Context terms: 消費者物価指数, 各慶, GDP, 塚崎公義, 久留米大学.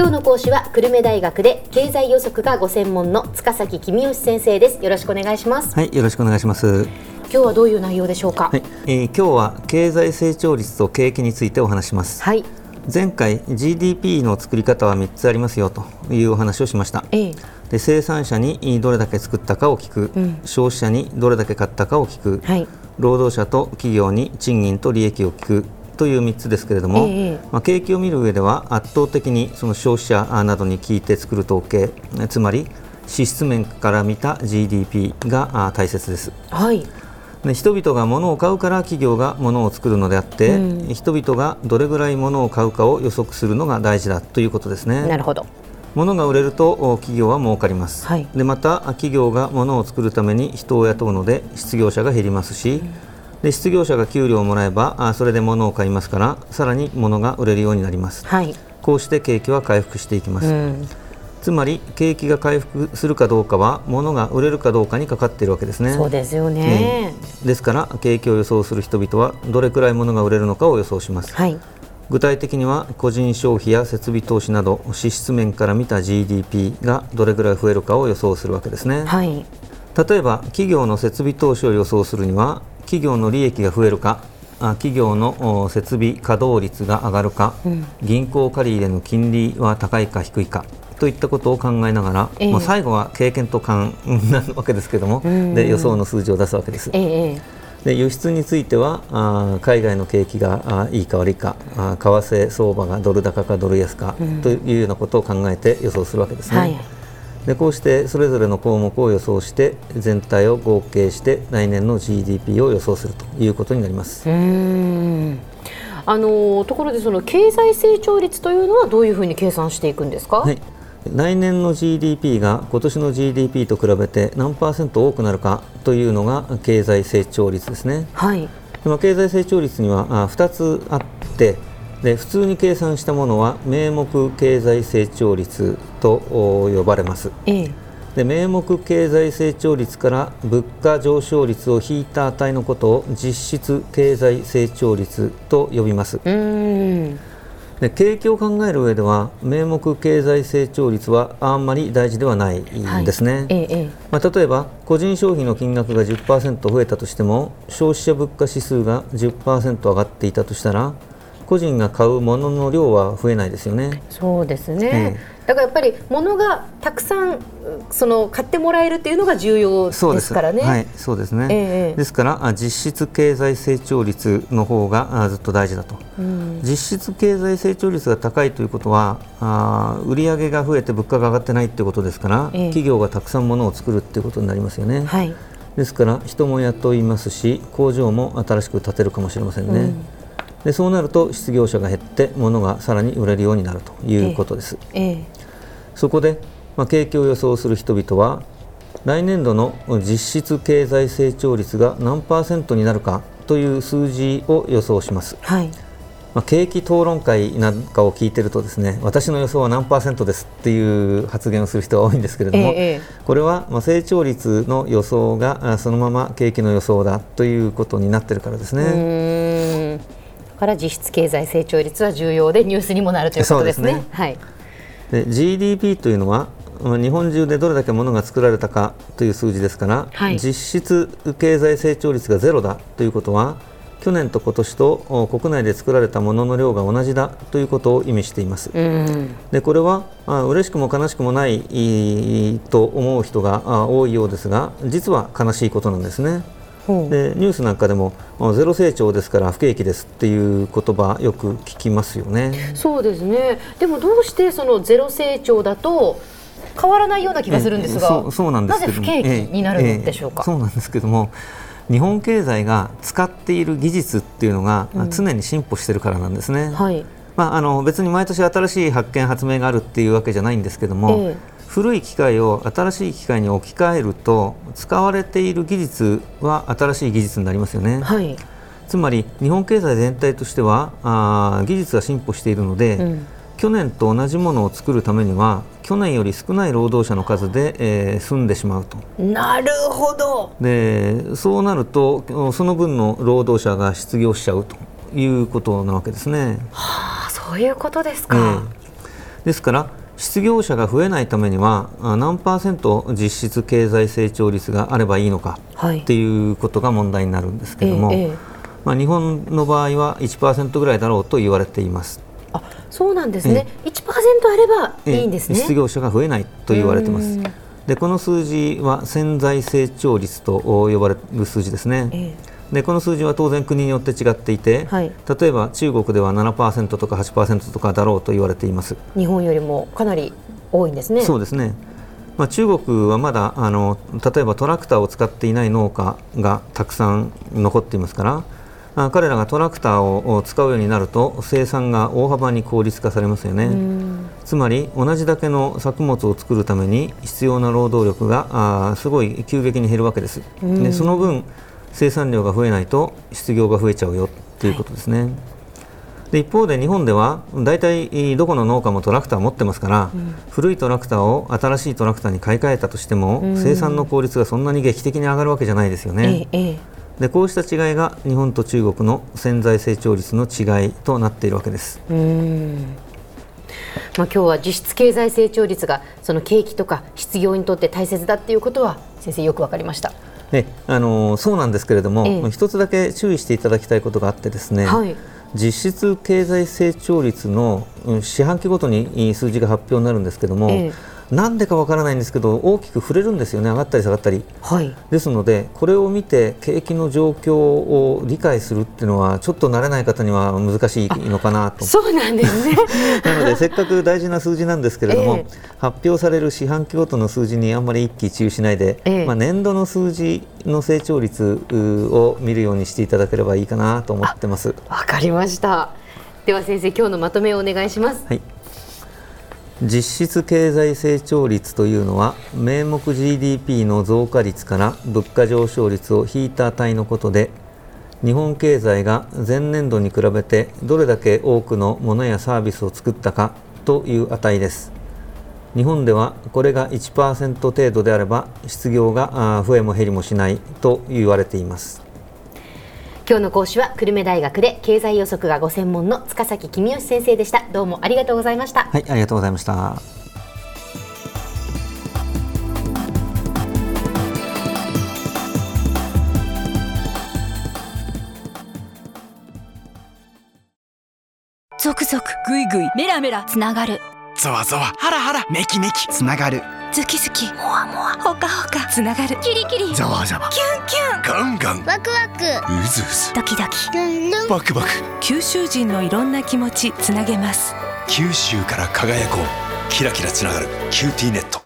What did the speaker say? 今日の講師は久留米大学で経済予測がご専門の塚崎公義先生です。よろしくお願いします。はい、よろしくお願いします。今日はどういう内容でしょうか。はい、今日は経済成長率と景気についてお話します。はい、前回 GDP の作り方は3つありますよというお話をしました。で、生産者にどれだけ作ったかを聞く、消費者にどれだけ買ったかを聞く、労働者と企業に賃金と利益を聞くという3つですけれども、景気を見る上では圧倒的にその消費者などに聞いて作る統計、つまり支出面から見た GDP が大切です。はい、人々が物を買うから企業が物を作るのであって、人々がどれぐらい物を買うかを予測するのが大事だということですね。なるほど。物が売れると企業は儲かります。はい、でまた企業が物を作るために人を雇うので失業者が減りますし、で失業者が給料をもらえばそれで物を買いますから、さらに物が売れるようになります。はい、こうして景気は回復していきます。つまり景気が回復するかどうかは物が売れるかどうかにかかっているわけですね。そうですよね。ですから景気を予想する人々はどれくらい物が売れるのかを予想します。はい、具体的には個人消費や設備投資など支出面から見た GDP がどれくらい増えるかを予想するわけですね。はい、例えば企業の設備投資を予想するには企業の利益が増えるか、企業の設備稼働率が上がるか、銀行借り入れの金利は高いか低いかといったことを考えながら、最後は経験と勘なわけですけども、で予想の数字を出すわけです。で輸出については海外の景気がいいか悪いか、為替相場がドル高かドル安か、というようなことを考えて予想するわけですね。はい、でこうしてそれぞれの項目を予想して全体を合計して来年の GDP を予想するということになります。ところでその経済成長率というのはどういうふうに計算していくんですか。はい、来年の GDP が今年の GDP と比べて何%多くなるかというのが経済成長率ですね。はい、で経済成長率には2つあって、で普通に計算したものは名目経済成長率と呼ばれます。で名目経済成長率から物価上昇率を引いた値のことを実質経済成長率と呼びます。で景気を考える上では名目経済成長率はあんまり大事ではないんですね。例えば個人消費の金額が 10% 増えたとしても、消費者物価指数が 10% 上がっていたとしたら、個人が買う物の量は増えないですよね。そうですね。だからやっぱり物がたくさんその買ってもらえるというのが重要ですからね。はい、そうですね。ですから実質経済成長率の方がずっと大事だと。実質経済成長率が高いということは売上が増えて物価が上がってないということですから、企業がたくさん物を作るということになりますよね。はい、ですから人も雇いますし、工場も新しく建てるかもしれませんね。でそうなると失業者が減って物がさらに売れるようになるということです。そこで、景気を予想する人々は来年度の実質経済成長率が何%になるかという数字を予想します。はい、景気討論会なんかを聞いてるとですね、私の予想は何%ですっていう発言をする人が多いんですけれども、これは成長率の予想がそのまま景気の予想だということになってるからですね。だから実質経済成長率は重要でニュースにもなるということですね。はい、で GDP というのは日本中でどれだけ物が作られたかという数字ですから、実質経済成長率がゼロだということは去年と今年と国内で作られた物の量が同じだということを意味しています。でこれは嬉しくも悲しくもないと思う人が多いようですが、実は悲しいことなんですね。でニュースなんかでもゼロ成長ですから不景気ですっていう言葉よく聞きますよね。そうですね。でもどうしてそのゼロ成長だと変わらないような気がするんですが、そうなんですけども、なぜ不景気になるんでしょうか。そうなんですけども、日本経済が使っている技術っていうのが常に進歩してるからなんですね。別に毎年新しい発見発明があるっていうわけじゃないんですけども、古い機械を新しい機械に置き換えると使われている技術は新しい技術になりますよね。はい、つまり日本経済全体としては技術が進歩しているので、去年と同じものを作るためには去年より少ない労働者の数で、済んでしまうと。なるほど。でそうなるとその分の労働者が失業しちゃうということなわけですね。はあ、そういうことですか。ですから失業者が増えないためには何パーセント実質経済成長率があればいいのかっていうことが問題になるんですけども、日本の場合は 1% ぐらいだろうと言われています。あ、そうなんですね。 1% あればいいんですね。失業者が増えないと言われています。でこの数字は潜在成長率と呼ばれる数字ですね。でこの数字は当然国によって違っていて、例えば中国では 7% とか 8% とかだろうと言われています。日本よりもかなり多いんですね。そうですね、中国はまだ例えばトラクターを使っていない農家がたくさん残っていますから、彼らがトラクターを使うようになると生産が大幅に効率化されますよね。つまり同じだけの作物を作るために必要な労働力がすごい急激に減るわけです。でその分生産量が増えないと失業が増えちゃうよっていうことですね。で一方で日本ではだいたいどこの農家もトラクター持ってますから、古いトラクターを新しいトラクターに買い替えたとしても、生産の効率がそんなに劇的に上がるわけじゃないですよね。でこうした違いが日本と中国の潜在成長率の違いとなっているわけです。今日は実質経済成長率がその景気とか失業にとって大切だっていうことは先生よくわかりました。そうなんですけれども、一つだけ注意していただきたいことがあってですね、実質経済成長率の四半期ごとに数字が発表になるんですけども、なんでかわからないんですけど大きく振れるんですよね。上がったり下がったり、ですのでこれを見て景気の状況を理解するっていうのはちょっと慣れない方には難しいのかなと。そうなんですねなのでせっかく大事な数字なんですけれども、発表される四半期ごとの数字にあんまり一喜一憂しないで、年度の数字の成長率を見るようにしていただければいいかなと思ってます。わかりました。では先生、今日のまとめをお願いします。実質経済成長率というのは名目 GDP の増加率から物価上昇率を引いた値のことで、日本経済が前年度に比べてどれだけ多くのものやサービスを作ったかという値です。日本ではこれが 1% 程度であれば失業が増えも減りもしないと言われています。今日の講師は久留米大学で経済予測がご専門の塚崎公義先生でした。どうもありがとうございました。ありがとうございました。続々ぐいぐいメラメラつながる、ゾワゾワハラハラメキメキつながる、ズキズキモワモワホカホカつながる、キリキリザワザワキュンキュンガンガンワクワクウズウズドキドキルンルンバクバク、九州人のいろんな気持ちつなげます。九州から輝こう、キラキラつながるキューティーネット。